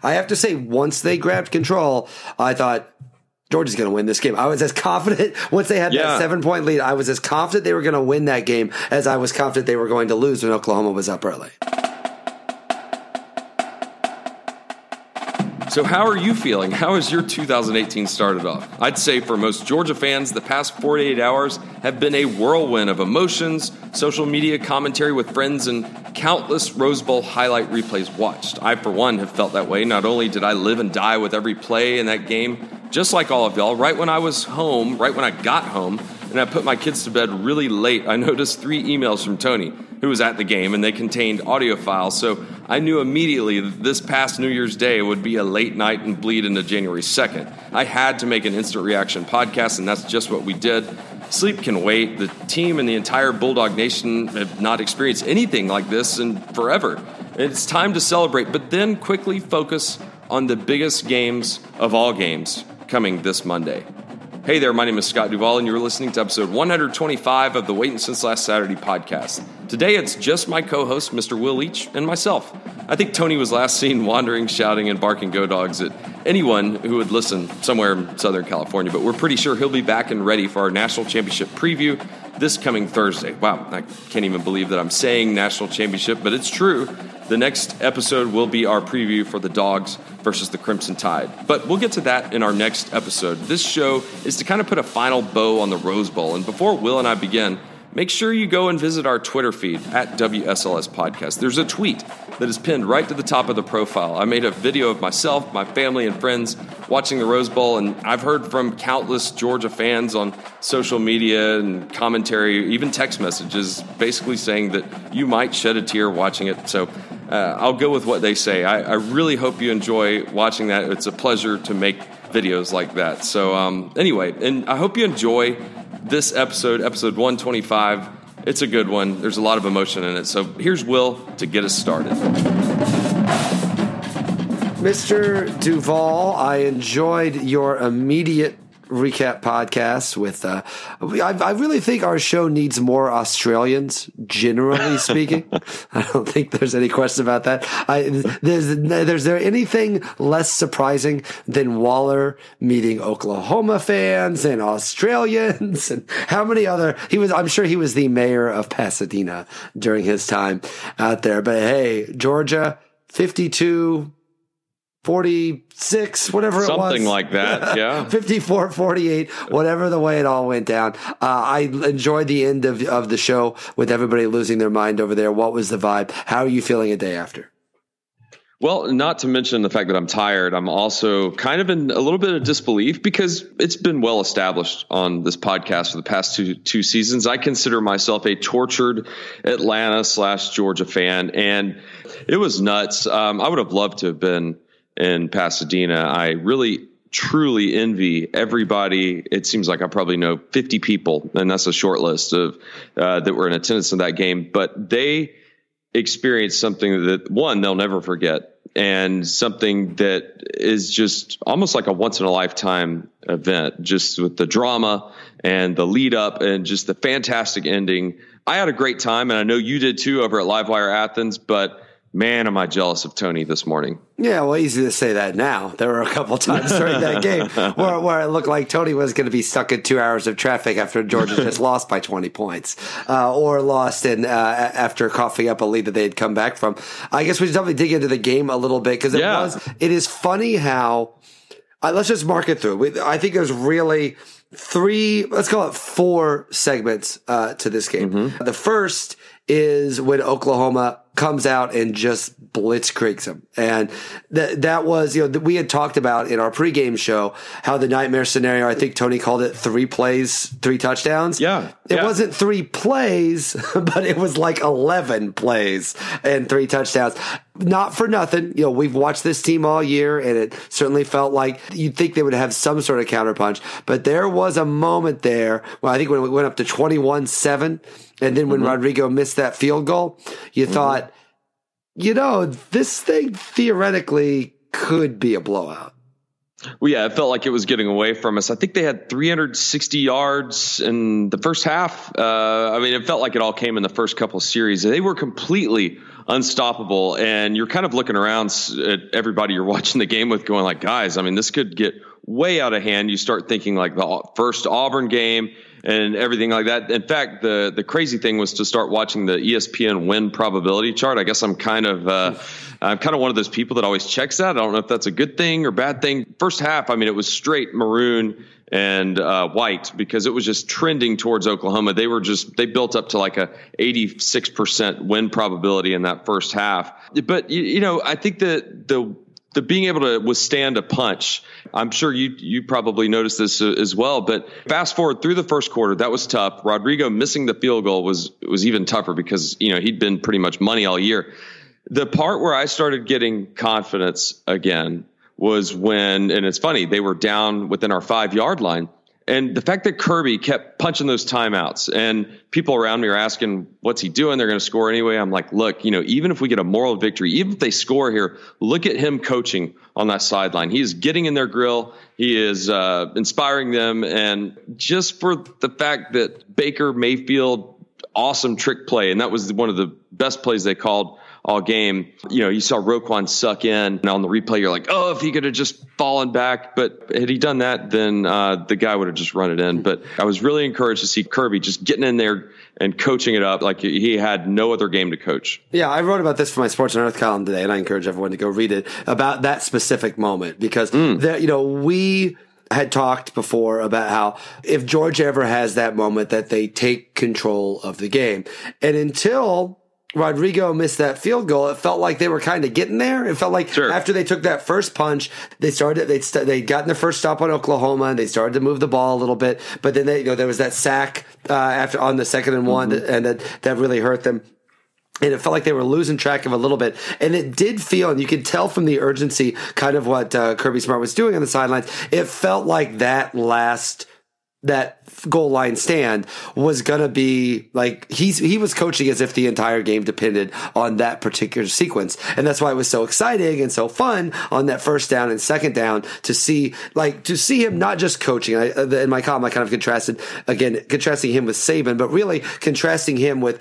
I have to say, once they grabbed control, I thought Georgia's going to win this game. I was as confident once they had that 7-point lead. I was as confident they were going to win that game as I was confident they were going to lose when Oklahoma was up early. So how are you feeling? How has your 2018 started off? I'd say for most Georgia fans, the past 48 hours have been a whirlwind of emotions, social media commentary with friends, and countless Rose Bowl highlight replays watched. I, for one, have felt that way. Not only did I live and die with every play in that game, just like all of y'all, right when I got home, and I put my kids to bed really late, I noticed 3 emails from Tony, who was at the game, and they contained audio files, so I knew immediately that this past New Year's Day would be a late night and bleed into January 2nd. I had to make an instant reaction podcast, and that's just what we did. Sleep can wait. The team and the entire Bulldog Nation have not experienced anything like this in forever. It's time to celebrate, but then quickly focus on the biggest games of all games coming this Monday. Hey there, my name is Scott Duvall, and you're listening to episode 125 of the Waitin' Since Last Saturday podcast. Today, it's just my co-host, Mr. Will Leach, and myself. I think Tony was last seen wandering, shouting, and barking go dogs at anyone who would listen somewhere in Southern California, but we're pretty sure he'll be back and ready for our national championship preview this coming Thursday. Wow, I can't even believe that I'm saying national championship, but it's true. The next episode will be our preview for the Dogs versus the Crimson Tide. But we'll get to that in our next episode. This show is to kind of put a final bow on the Rose Bowl. And before Will and I begin, make sure you go and visit our Twitter feed at WSLS Podcast. There's a tweet that is pinned right to the top of the profile. I made a video of myself, my family, and friends watching the Rose Bowl, and I've heard from countless Georgia fans on social media and commentary, even text messages, basically saying that you might shed a tear watching it. So I'll go with what they say. I really hope you enjoy watching that. It's a pleasure to make videos like that. So anyway, and I hope you enjoy this episode, episode 125. It's a good one. There's a lot of emotion in it. So here's Will to get us started. Mr. Duvall, I enjoyed your immediate recap podcast with I really think our show needs more Australians, generally speaking. I don't think there's any question about that. There's there anything less surprising than Waller meeting Oklahoma fans and Australians and how many other I'm sure he was the mayor of Pasadena during his time out there. But hey, Georgia 52 46, whatever it was. Something like that, yeah. 54, 48, whatever the way it all went down. I enjoyed the end of the show with everybody losing their mind over there. What was the vibe? How are you feeling a day after? Well, not to mention the fact that I'm tired. I'm also kind of in a little bit of disbelief because it's been well established on this podcast for the past two seasons. I consider myself a tortured Atlanta/Georgia fan, and it was nuts. I would have loved to have been in Pasadena. I really truly envy everybody. It seems like I probably know 50 people, and that's a short list of that were in attendance in that game, but they experienced something that one, they'll never forget, and something that is just almost like a once in a lifetime event, just with the drama and the lead up and just the fantastic ending. I had a great time, and I know you did too over at Live Wire Athens, but man, am I jealous of Tony this morning. Yeah, well, easy to say that now. There were a couple times during that game where it looked like Tony was going to be stuck in 2 hours of traffic after Georgia just lost by 20 points or lost in after coughing up a lead that they had come back from. I guess we should definitely dig into the game a little bit because it is funny how let's just mark it through. I think there's really let's call it 4 segments to this game. Mm-hmm. The first is when Oklahoma comes out and just blitzkrieks them. And that was, we had talked about in our pregame show how the nightmare scenario, I think Tony called it 3 plays, 3 touchdowns. Yeah. It wasn't 3 plays, but it was like 11 plays and 3 touchdowns. Not for nothing. We've watched this team all year, and it certainly felt like you'd think they would have some sort of counterpunch. But there was a moment there where I think when we went up to 21-7, and then when Rodrigo missed that field goal, you thought, this thing theoretically could be a blowout. Well, yeah, it felt like it was getting away from us. I think they had 360 yards in the first half. It felt like it all came in the first couple of series. They were completely unstoppable. And you're kind of looking around at everybody you're watching the game with going like, guys, I mean, this could get way out of hand. You start thinking like the first Auburn game and everything like that. In fact, the crazy thing was to start watching the ESPN win probability chart. I guess I'm kind of one of those people that always checks that. I don't know if that's a good thing or bad thing. First half, I mean, it was straight maroon and white because it was just trending towards Oklahoma. They built up to like a 86% win probability in that first half. But you know, I think that the being able to withstand a punch, I'm sure you probably noticed this as well, but fast forward through the first quarter, that was tough. Rodrigo missing the field goal was even tougher because, you know, he'd been pretty much money all year. The part where I started getting confidence again was when, and it's funny, they were down within our 5-yard line. And the fact that Kirby kept punching those timeouts and people around me are asking, what's he doing? They're going to score anyway. I'm like, look, you know, even if we get a moral victory, even if they score here, look at him coaching on that sideline. He is getting in their grill. He is inspiring them. And just for the fact that Baker Mayfield, awesome trick play. And that was one of the best plays they called all game. You know, you saw Roquan suck in, and on the replay, you're like, oh, if he could have just fallen back. But had he done that, then the guy would have just run it in. But I was really encouraged to see Kirby just getting in there and coaching it up like he had no other game to coach. Yeah, I wrote about this for my Sports on Earth column today, and I encourage everyone to go read it about that specific moment because, there, you know, we had talked before about how if Georgia ever has that moment that they take control of the game. And until Rodrigo missed that field goal, it felt like they were kind of getting there. It felt like after they took that first punch, they'd gotten their first stop on Oklahoma and they started to move the ball a little bit. But then they, you know, there was that sack after on the 2nd and 1 and that really hurt them. And it felt like they were losing track of a little bit. And it did feel, and you could tell from the urgency, kind of what Kirby Smart was doing on the sidelines. It felt like that goal line stand was going to be like he was coaching as if the entire game depended on that particular sequence. And that's why it was so exciting and so fun on that first down and second down to see him not just coaching. In my column, I kind of contrasting him with Saban, but really contrasting him with,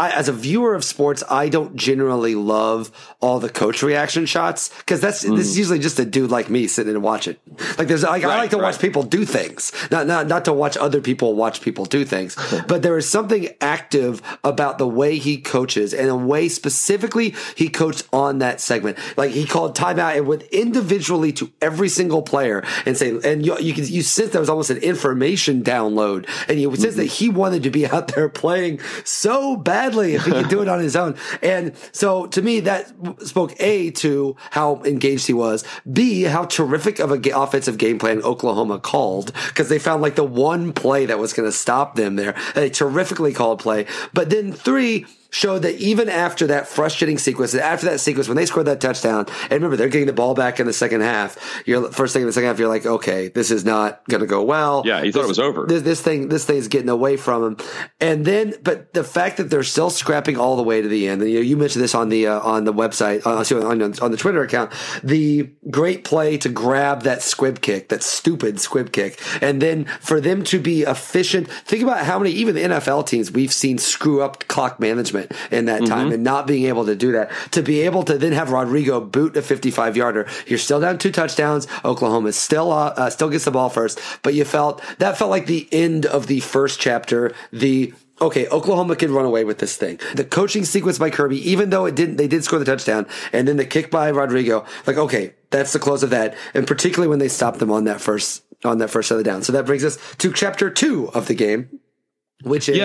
as a viewer of sports, I don't generally love all the coach reaction shots because this is usually just a dude like me sitting and watching. Like I like to watch people do things, not to watch other people watch people do things. But there is something active about the way he coaches and the way specifically he coached on that segment. Like he called timeout and went individually to every single player and say, and you sense there was almost an information download, and you sense that he wanted to be out there playing so bad. If he could do it on his own. And so to me, that spoke A, to how engaged he was, B, how terrific of an offensive game plan Oklahoma called, because they found like the one play that was going to stop them there. A terrifically called play. But then 3, showed that even after that frustrating sequence, when they scored that touchdown, and remember, they're getting the ball baback in the second half. You're like, okay, this is not going to go well. Yeah, he thought it was over. This thing's getting away from him. And then, but the fact that they're still scrapping all the way to the end, and you mentioned this on the website, on the Twitter account, the great play to grab that squib kick, that stupid squib kick. And then for them to be efficient, think about how many, even the NFL teams we've seen screw up clock management in that time and not being able to do that, to be able to then have Rodrigo boot a 55-yarder. You're still down 2 touchdowns. Oklahoma still gets the ball first, but that felt like the end of the first chapter. Okay, Oklahoma can run away with this thing. The coaching sequence by Kirby, even though they did score the touchdown, and then the kick by Rodrigo. Like, okay, that's the close of that, and particularly when they stopped them on that first other down. So that brings us to chapter 2 of the game, which is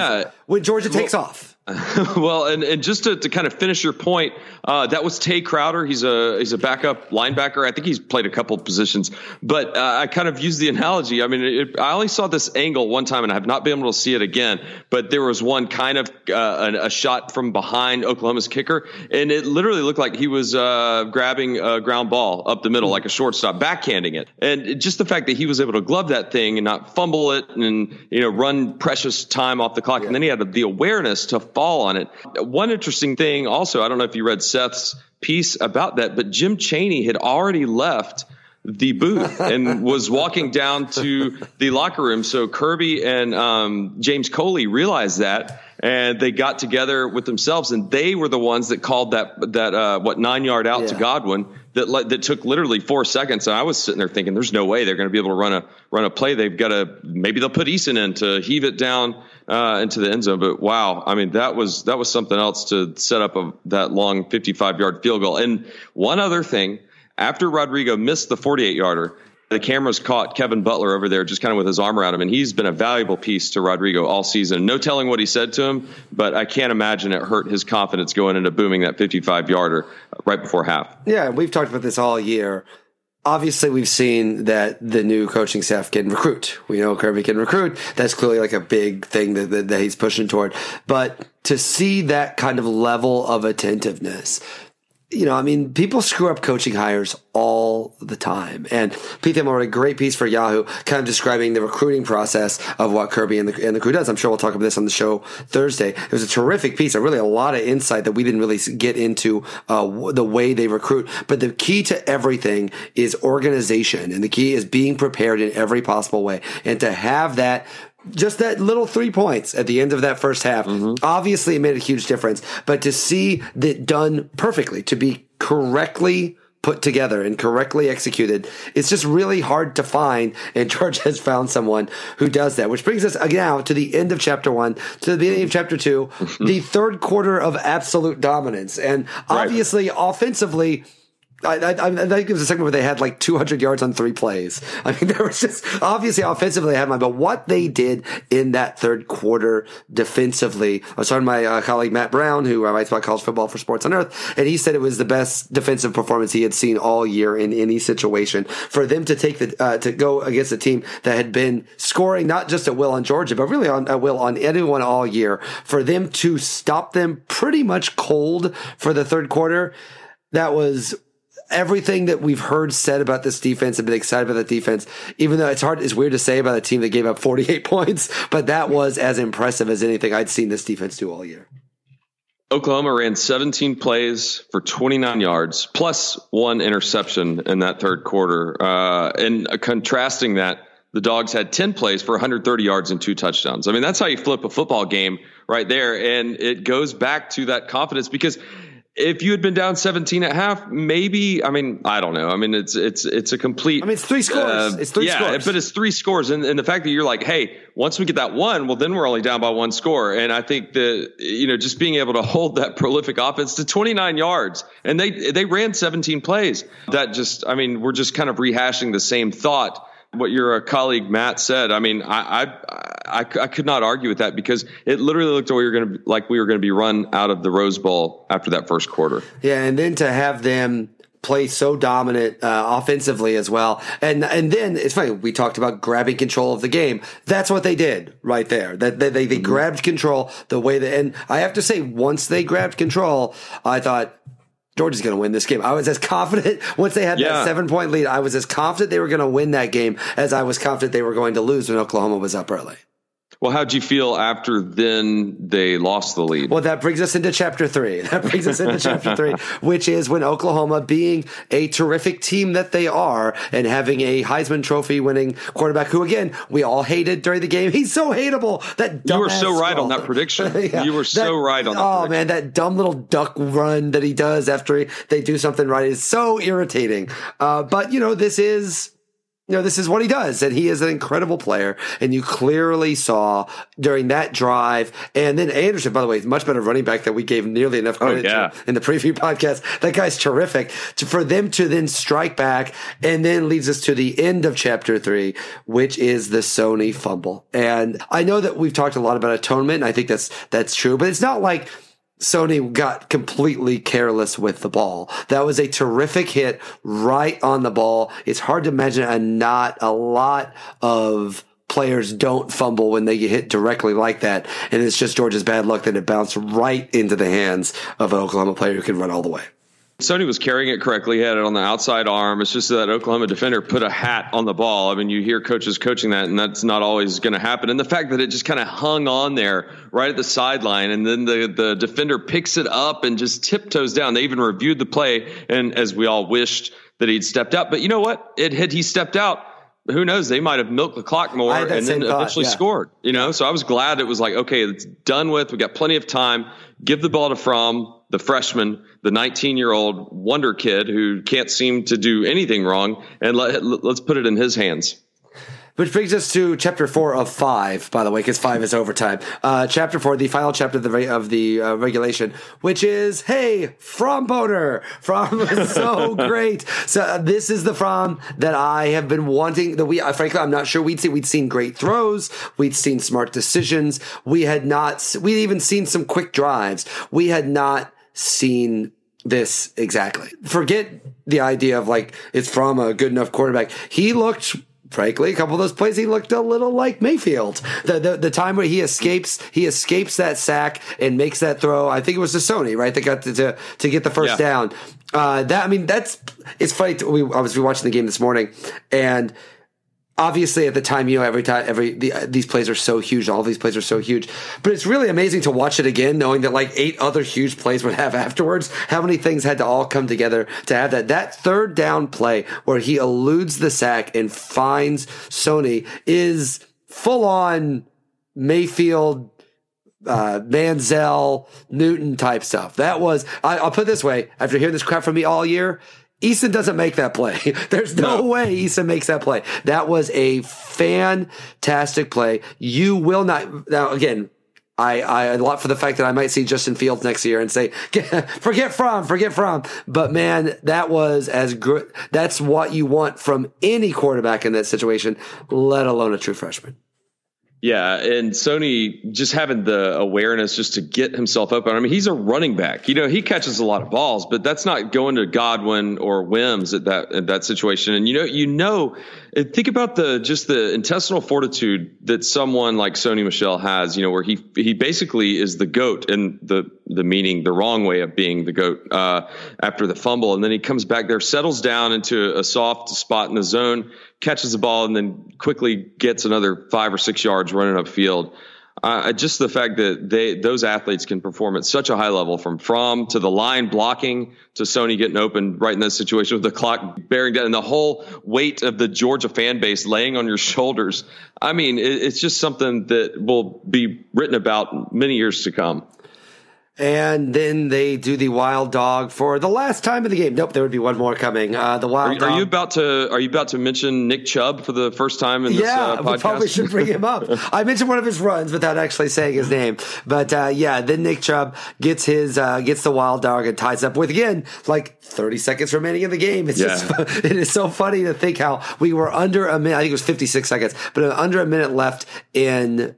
when Georgia takes off. Well, and just to kind of finish your point, that was Tay Crowder. He's a backup linebacker. I think he's played a couple of positions, but I kind of used the analogy. I mean, I only saw this angle one time, and I have not been able to see it again. But there was one kind of a shot from behind Oklahoma's kicker, and it literally looked like he was grabbing a ground ball up the middle like a shortstop, backhanding it. And just the fact that he was able to glove that thing and not fumble it, and run precious time off the clock, and then he had the awareness to fall on it. One interesting thing also, I don't know if you read Seth's piece about that, but Jim Chaney had already left the booth and was walking down to the locker room. So Kirby and James Coley realized that, and they got together with themselves, and they were the ones that called that 9-yard out to Godwin that took literally 4 seconds. And I was sitting there thinking, there's no way they're going to be able to run a play. They've got to, maybe they'll put Eason in to heave it down into the end zone. But wow, I mean, that was something else to set up that long 55-yard field goal. And one other thing, after Rodrigo missed the 48-yarder, the cameras caught Kevin Butler over there just kind of with his arm around him, and he's been a valuable piece to Rodrigo all season. No telling what he said to him, but I can't imagine it hurt his confidence going into booming that 55-yarder right before half. Yeah, we've talked about this all year. Obviously, we've seen that the new coaching staff can recruit. We know Kirby can recruit. That's clearly like a big thing that he's pushing toward. But to see that kind of level of attentiveness – you know, I mean, people screw up coaching hires all the time. And Pete Thamel wrote a great piece for Yahoo kind of describing the recruiting process of what Kirby and the crew does. I'm sure we'll talk about this on the show Thursday. It was a terrific piece, really a lot of insight that we didn't really get into the way they recruit. But the key to everything is organization, and the key is being prepared in every possible way. And to have that just that little 3 points at the end of that first half, obviously it made a huge difference. But to see that done perfectly, to be correctly put together and correctly executed, it's just really hard to find. And Georgia has found someone who does that, which brings us now to the end of chapter one, to the beginning of chapter two, the third quarter of absolute dominance. And obviously, offensively, I think it was a segment where they had like 200 yards on 3 plays. I mean, there was just obviously offensively they had mine, but what they did in that third quarter defensively. I was talking to my colleague Matt Brown, who writes about college football for Sports on Earth, and he said it was the best defensive performance he had seen all year in any situation. For them to take to go against a team that had been scoring not just at will on Georgia, but really at will on anyone all year, for them to stop them pretty much cold for the third quarter, that was everything that we've heard said about this defense and been excited about the defense, even though it's weird to say about a team that gave up 48 points, but that was as impressive as anything I'd seen this defense do all year. Oklahoma ran 17 plays for 29 yards, plus 1 interception in that third quarter. And contrasting that, the Dogs had 10 plays for 130 yards and 2 touchdowns. I mean, that's how you flip a football game right there. And it goes back to that confidence, because if you had been down 17 at half, maybe, I mean, I don't know. I mean, it's a complete, I mean, it's 3 scores. Scores. But it's 3 scores. And the fact that you're like, hey, once we get that one, well, then we're only down by 1 score. And I think that, you know, just being able to hold that prolific offense to 29 yards, and they ran 17 plays. That just, I mean, we're just kind of rehashing the same thought. What your colleague Matt said, I mean, I could not argue with that, because it literally looked like we were going to be run out of the Rose Bowl after that first quarter. Yeah, and then to have them play so dominant offensively as well. And then it's funny, we talked about grabbing control of the game. That's what they did right there. That they grabbed control the way that, and I have to say, once they grabbed control, I thought Georgia's going to win this game. I was as confident once they had that 7-point lead. I was as confident they were going to win that game as I was confident they were going to lose when Oklahoma was up early. Well, how'd you feel after then they lost the lead? Well, that brings us into chapter three. Which is when Oklahoma, being a terrific team that they are and having a Heisman Trophy winning quarterback who, again, we all hated during the game. He's so hateable. You were so right on that prediction. Oh, man, that dumb little duck run that he does after they do something right is so irritating. But, you know, this is what he does, and he is an incredible player, and you clearly saw during that drive. And then Anderson, by the way, much better running back that we gave nearly enough credit to in the preview podcast. That guy's terrific. For them to then strike back, and then leads us to the end of chapter three, which is the Sony fumble. And I know that we've talked a lot about atonement, and I think that's true, but it's not like Sony got completely careless with the ball. That was a terrific hit right on the ball. It's hard to imagine a lot of players don't fumble when they get hit directly like that. And it's just Georgia's bad luck that it bounced right into the hands of an Oklahoma player who can run all the way. Sony was carrying it correctly. He had it on the outside arm. It's just that Oklahoma defender put a hat on the ball. I mean, you hear coaches coaching that, and that's not always going to happen. And the fact that it just kind of hung on there right at the sideline, and then the defender picks it up and just tiptoes down. They even reviewed the play, and as we all wished, that he'd stepped out. But you know what? Had he stepped out, who knows? They might have milked the clock more and then eventually scored. You know, so I was glad it was like, okay, it's done with. We got plenty of time. Give the ball to Fromm, the freshman, the 19-year-old wonder kid who can't seem to do anything wrong, and let's put it in his hands. Which brings us to chapter 4 of 5, by the way, because 5 is overtime. Chapter 4, the final chapter of the regulation, which is, hey, Fromm boner. Fromm is so great. So this is the Fromm that I have been wanting. That we, frankly, I'm not sure we'd seen great throws. We'd seen smart decisions. We'd even seen some quick drives. We had not seen this exactly. Forget the idea of like, it's Fromm a good enough quarterback. He looked... Frankly, a couple of those plays, he looked a little like Mayfield. The time where he escapes that sack and makes that throw. I think it was to Sony, right? That got to get the first down. It's funny. I was rewatching the game this morning, and obviously at the time, you know, these plays are so huge. All these plays are so huge, but it's really amazing to watch it again, knowing that like 8 other huge plays would have afterwards. How many things had to all come together to have that? That third down play where he eludes the sack and finds Sony is full on Mayfield, Manziel, Newton type stuff. That was, I'll put it this way, after hearing this crap from me all year, Eason doesn't make that play. There's no way Eason makes that play. That was a fantastic play. You will not. Now, again, I allot for the fact that I might see Justin Fields next year and say, forget Fromm. But man, that was as good. That's what you want from any quarterback in that situation, let alone a true freshman. Yeah, and Sony just having the awareness just to get himself open. I mean, he's a running back. You know, he catches a lot of balls, but that's not going to Godwin or Wims at that situation. And you know, think about the intestinal fortitude that someone like Sony Michel has. You know, where he basically is the GOAT in the meaning, the wrong way of being the GOAT after the fumble, and then he comes back there, settles down into a soft spot in the zone, catches the ball, and then quickly gets another 5 or 6 yards running upfield. Just the fact that those athletes can perform at such a high level, from Fromm to the line blocking to Sony getting open right in that situation with the clock bearing down and the whole weight of the Georgia fan base laying on your shoulders. I mean, it's just something that will be written about many years to come. And then they do the wild dog for the last time of the game. Nope, there would be one more coming. The wild dog. Are you about to mention Nick Chubb for the first time in this podcast? Yeah, we probably should bring him up. I mentioned one of his runs without actually saying his name. But then Nick Chubb gets gets the wild dog and ties up with, again, like 30 seconds remaining in the game. It's just, it is so funny to think how we were under a minute. I think it was 56 seconds, but under a minute left in.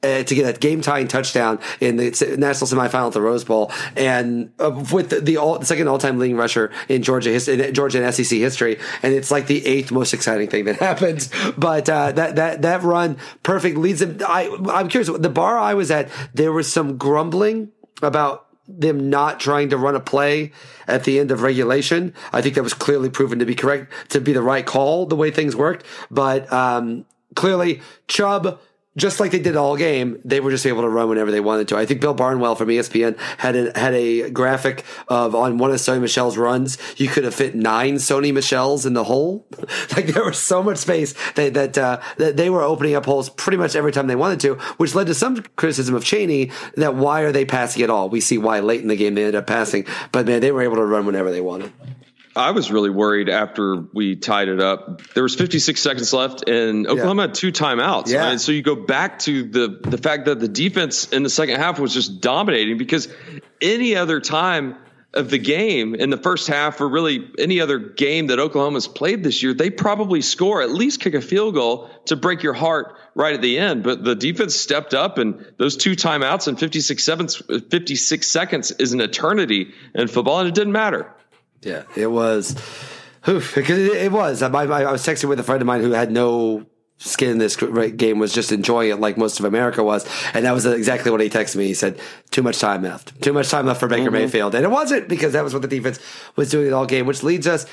To get that game-tying touchdown in the national semifinal at the Rose Bowl, and with the second all-time leading rusher in Georgia and SEC history, and it's like the 8th most exciting thing that happened. But that run perfect leads them. I'm curious. The bar I was at, there was some grumbling about them not trying to run a play at the end of regulation. I think that was clearly proven to be correct, to be the right call, the way things worked. But clearly, Chubb, just like they did all game, they were just able to run whenever they wanted to. I think Bill Barnwell from ESPN had a graphic of, on one of Sony Michel's runs, you could have fit 9 Sony Michels in the hole. Like, there was so much space that they were opening up holes pretty much every time they wanted to, which led to some criticism of Chaney that why are they passing at all? We see why late in the game they ended up passing, but man, they were able to run whenever they wanted. I was really worried after we tied it up. There was 56 seconds left, and Oklahoma had 2 timeouts. Yeah. And so you go back to the fact that the defense in the second half was just dominating, because any other time of the game in the first half, or really any other game that Oklahoma's played this year, they probably score, at least kick a field goal to break your heart right at the end. But the defense stepped up, and those 2 timeouts in 56 seconds is an eternity in football, and it didn't matter. Yeah, it was. Because it was. I was texting with a friend of mine who had no skin in this game, was just enjoying it like most of America was. And that was exactly what he texted me. He said, too much time left. Too much time left for Baker Mayfield. And it wasn't, because that was what the defense was doing all game, which leads us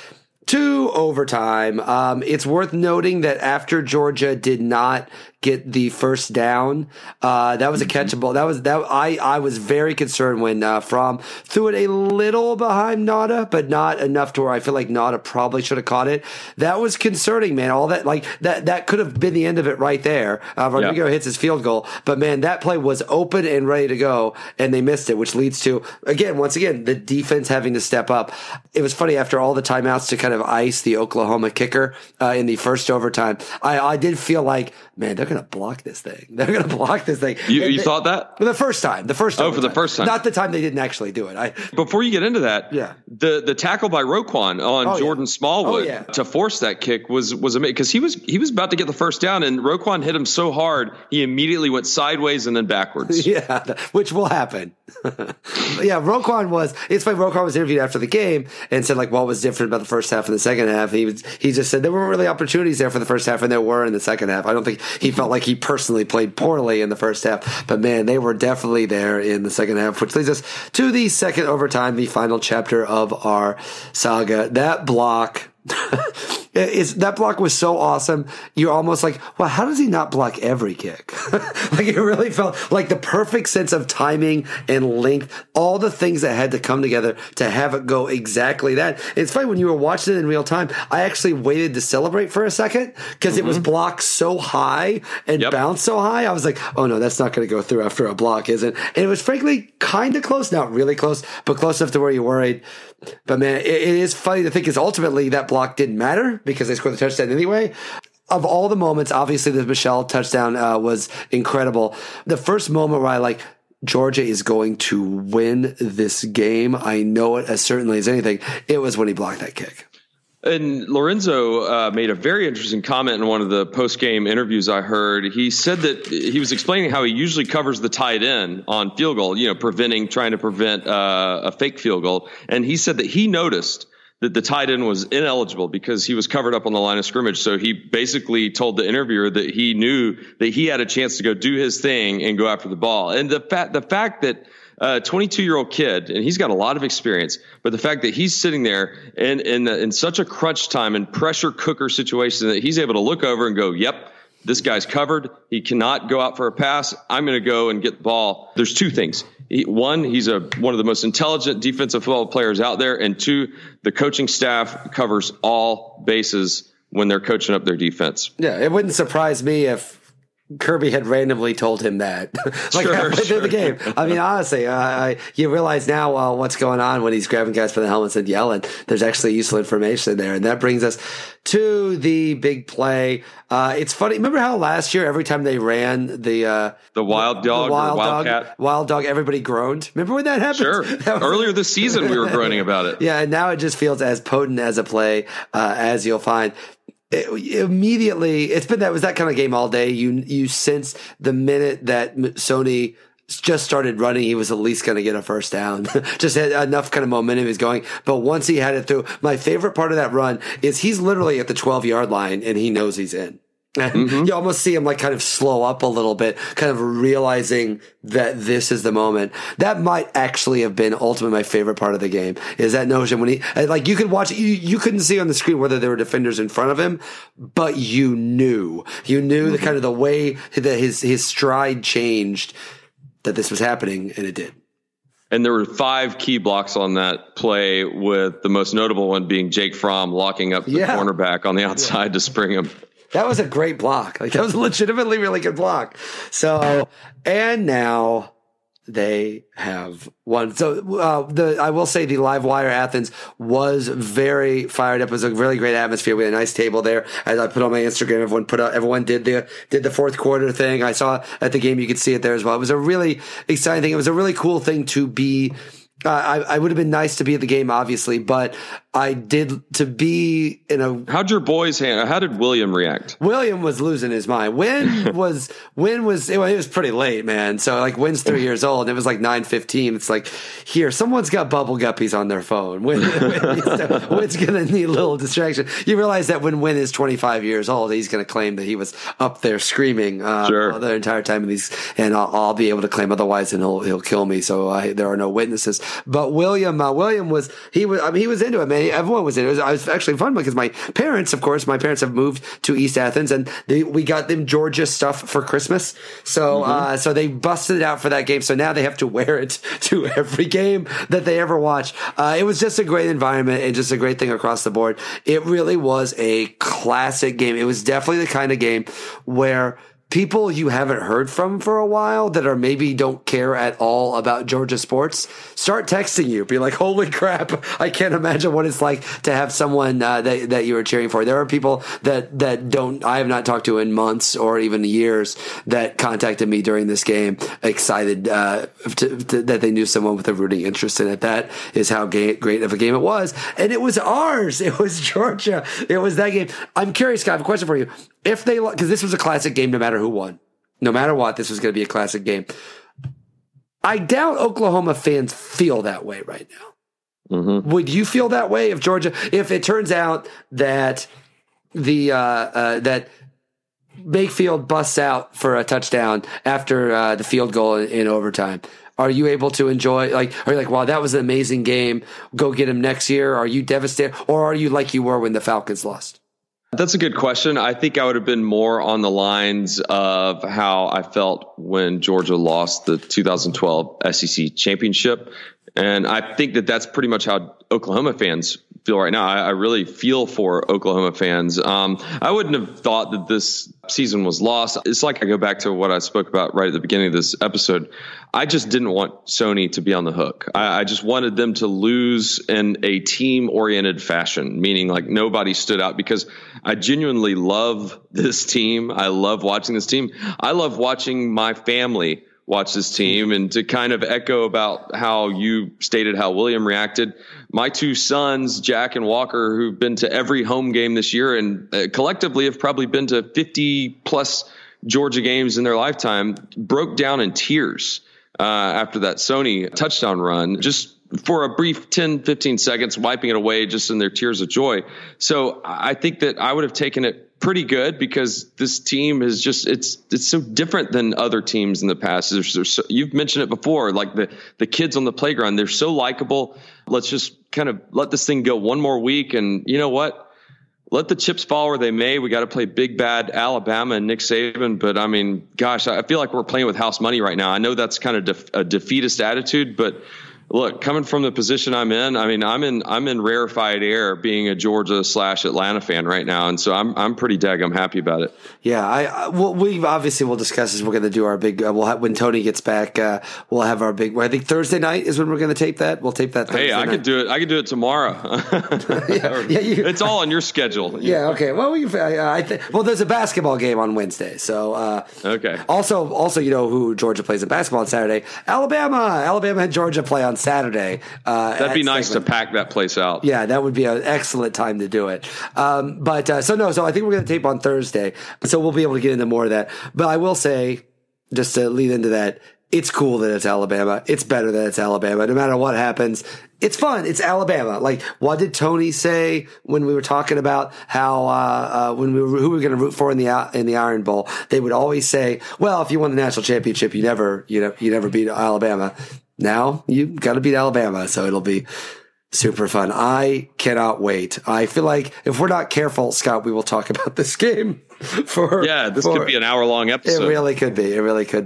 to overtime. It's worth noting that after Georgia did not get the first down. That was a catchable. I was very concerned when Fromm threw it a little behind Nada, but not enough to where I feel like Nada probably should have caught it. That was concerning, man. All that, like that could have been the end of it right there. Rodrigo hits his field goal, but man, that play was open and ready to go, and they missed it, which leads to once again the defense having to step up. It was funny after all the timeouts to kind of ice the Oklahoma kicker in the first overtime. I did feel like, man, they're going to block this thing. You thought that? The first time. Not the time they didn't actually do it. Before you get into that, the tackle by Roquan on Jordan Smallwood to force that kick was amazing, because he was about to get the first down, and Roquan hit him so hard he immediately went sideways and then backwards. Which will happen. Roquan was interviewed after the game and said, like, what was different about the first half and the second half? And he just said there weren't really opportunities there for the first half, and there were in the second half. I don't think he felt like he personally played poorly in the first half, but man, they were definitely there in the second half, which leads us to the second overtime, the final chapter of our saga. That block was so awesome. You're almost like, well, how does he not block every kick? Like, it really felt like the perfect sense of timing and length, all the things that had to come together to have it go exactly that. It's funny, when you were watching it in real time, I actually waited to celebrate for a second because it was blocked so high and bounced so high. I was like, oh no, that's not going to go through after a block, is it? And it was frankly kind of close, not really close, but close enough to where you worried. But man, it is funny to think, is ultimately that block didn't matter because they scored the touchdown anyway. Of all the moments, obviously the Michel touchdown was incredible. The first moment where I Georgia is going to win this game, I know it as certainly as anything, it was when he blocked that kick. And Lorenzo made a very interesting comment in one of the post-game interviews I heard. He said that he was explaining how he usually covers the tight end on field goal, trying to prevent a fake field goal. And he said that he noticed that the tight end was ineligible because he was covered up on the line of scrimmage. So he basically told the interviewer that he knew that he had a chance to go do his thing and go after the ball. And the fact that 22-year-old kid, and he's got a lot of experience, but the fact that he's sitting there in such a crunch time and pressure cooker situation that he's able to look over and go, yep, this guy's covered. He cannot go out for a pass. I'm going to go and get the ball. There's two things. One, he's one of the most intelligent defensive football players out there. And two, the coaching staff covers all bases when they're coaching up their defense. Yeah, it wouldn't surprise me if Kirby had randomly told him that, halfway through the game. I mean, honestly, you realize now what's going on when he's grabbing guys by the helmets and yelling. There's actually useful information there, and that brings us to the big play. It's funny. Remember how last year, every time they ran the wild dog, everybody groaned. Remember when that happened? Sure. Earlier this season, we were groaning about it. Yeah, and now it just feels as potent as a play as you'll find. Immediately, it was that kind of game all day. You sense the minute that Sony just started running, he was at least going to get a first down. Just had enough kind of momentum is going. But once he had it through, my favorite part of that run is he's literally at the 12-yard line and he knows he's in. And you almost see him kind of slow up a little bit, kind of realizing that this is the moment. That might actually have been ultimately my favorite part of the game, is that notion when he, you could watch it, you couldn't see on the screen whether there were defenders in front of him, but you knew the kind of the way that his stride changed, that this was happening, and it did. And there were 5 key blocks on that play, with the most notable one being Jake Fromm locking up the cornerback on the outside to spring him. That was a great block. That was a legitimately really good block. So, and now they have won. So, I will say the Live Wire Athens was very fired up. It was a really great atmosphere. We had a nice table there. As I put on my Instagram, everyone did the fourth quarter thing. I saw at the game, you could see it there as well. It was a really exciting thing. It was a really cool thing to be. I would have been nice to be at the game, obviously, but I did to be in a. How'd your boys handle? How did William react? William was losing his mind. It was pretty late, man. So Wynn's 3 years old, and it was 9:15. It's here, someone's got bubble guppies on their phone. Wynn's gonna need a little distraction. You realize that when Wynn is 25 years old, he's gonna claim that he was up there screaming the entire time, and I'll be able to claim otherwise, and he'll kill me. So there are no witnesses. But William was into it, man. everyone was in it. It was actually fun because my parents have moved to East Athens, and we got them Georgia stuff for Christmas. So, so they busted it out for that game. So now they have to wear it to every game that they ever watch. It was just a great environment and just a great thing across the board. It really was a classic game. It was definitely the kind of game where people you haven't heard from for a while that are maybe don't care at all about Georgia sports start texting you, be like, holy crap, I can't imagine what it's like to have someone that you were cheering for. There are people that I have not talked to in months or even years that contacted me during this game excited that they knew someone with a rooting interest in it. That is how great of a game it was. And it was ours. It was Georgia. It was that game. I'm curious, Scott, I have a question for you. Because this was a classic game no matter who won. No matter what, this was going to be a classic game. I doubt Oklahoma fans feel that way right now. Mm-hmm. Would you feel that way if Georgia, if it turns out that that Mayfield busts out for a touchdown after the field goal in overtime? Are you able to enjoy, are you like, wow, that was an amazing game. Go get him next year. Are you devastated? Or are you like you were when the Falcons lost? That's a good question. I think I would have been more on the lines of how I felt when Georgia lost the 2012 SEC championship. And I think that's pretty much how Oklahoma fans feel right now. I really feel for Oklahoma fans. I wouldn't have thought that this season was lost. It's like I go back to what I spoke about right at the beginning of this episode. I just didn't want Sony to be on the hook. I just wanted them to lose in a team-oriented fashion, meaning like nobody stood out, because I genuinely love this team. I love watching this team. I love watching my family watch this team. And to kind of echo about how you stated how William reacted, my two sons, Jack and Walker, who've been to every home game this year and collectively have probably been to 50 plus Georgia games in their lifetime, broke down in tears after that Sony touchdown run, just for a brief 10, 15 seconds, wiping it away just in their tears of joy. So I think that I would have taken it pretty good, because this team is just, it's so different than other teams in the past. You've mentioned it before, like the kids on the playground, they're so likable. Let's just kind of let this thing go one more week. And you know what? Let the chips fall where they may. We got to play big, bad Alabama and Nick Saban. But I mean, gosh, I feel like we're playing with house money right now. I know that's kind of a defeatist attitude, but look, coming from the position I'm in, I mean, I'm in rarefied air being a Georgia /Atlanta fan right now, and so I'm pretty daggum happy about it. Yeah, we obviously will discuss this. We're going to do our big. When Tony gets back, we'll have our big. I think Thursday night is when we're going to tape that. We'll tape that Thursday night. Could do it. I could do it tomorrow. yeah, it's all on your schedule. Yeah. Okay. Well, there's a basketball game on Wednesday, so okay. Also, you know who Georgia plays in basketball on Saturday? Alabama and Georgia play on Saturday. That'd be nice to pack that place out. Yeah, that would be an excellent time to do it. So I think we're going to tape on Thursday, so we'll be able to get into more of that. But I will say, just to lead into that, it's cool that it's Alabama. It's better that it's Alabama. No matter what happens, it's fun. It's Alabama. Like, what did Tony say when we were talking about how who we were going to root for in the Iron Bowl? They would always say, "Well, if you won the national championship, you never beat Alabama." Now you got to beat Alabama, so it'll be super fun. I cannot wait. I feel like if we're not careful, Scott, we will talk about this game. Could be an hour-long episode. It really could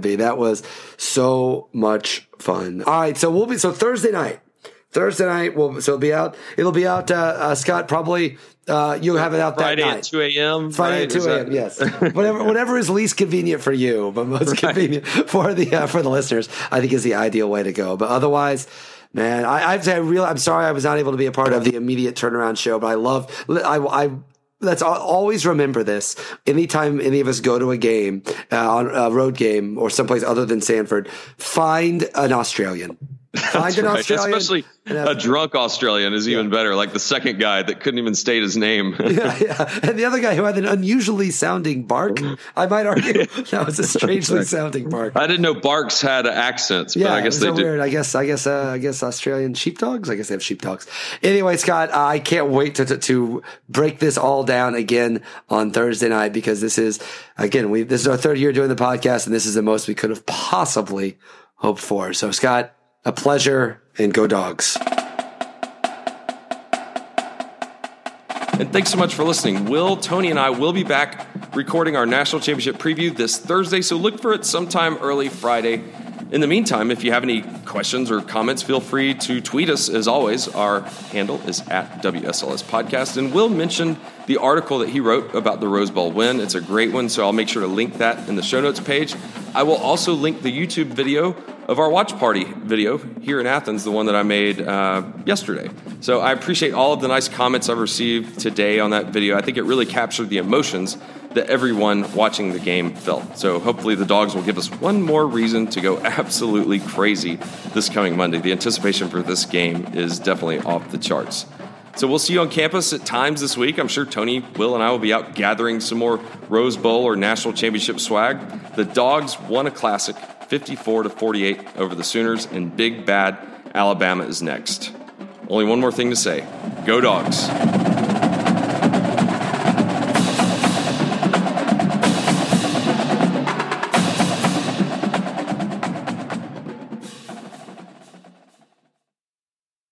be. That was so much fun. All right, so Thursday night. Thursday night, it'll be out. It'll be out, Scott, probably. You'll have it out that Friday night. Friday at 2 a.m., yes. Whatever is least convenient for you, but most convenient for the listeners, I think is the ideal way to go. But otherwise, man, I'm sorry I was not able to be a part of the immediate turnaround show, but let's always remember this. Anytime any of us go to a game, on a road game or someplace other than Sanford, find an Australian. Australian, especially a drunk Australian is even better. Like the second guy that couldn't even state his name. And the other guy who had an unusually sounding bark. I might argue that was a strangely sounding bark. I didn't know barks had accents, but I guess they do. Weird. I guess Australian sheepdogs. I guess they have sheepdogs. Anyway, Scott, I can't wait to break this all down again on Thursday night, because this is this is our third year doing the podcast, and this is the most we could have possibly hoped for. So, Scott, a pleasure, and go Dogs. And thanks so much for listening. Will, Tony, and I will be back recording our national championship preview this Thursday, so look for it sometime early Friday. In the meantime, if you have any questions or comments, feel free to tweet us. As always, our handle is at WSLS Podcast. And Will mentioned the article that he wrote about the Rose Bowl win. It's a great one, so I'll make sure to link that in the show notes page. I will also link the YouTube video of our watch party video here in Athens, the one that I made yesterday. So I appreciate all of the nice comments I've received today on that video. I think it really captured the emotions that everyone watching the game felt. So hopefully the dogs will give us one more reason to go absolutely crazy this coming Monday. The anticipation for this game is definitely off the charts. So we'll see you on campus at times this week. I'm sure Tony, Will, and I will be out gathering some more Rose Bowl or national championship swag. The dogs won a classic 54-48 over the Sooners, and Big Bad Alabama is next. Only one more thing to say. Go dogs.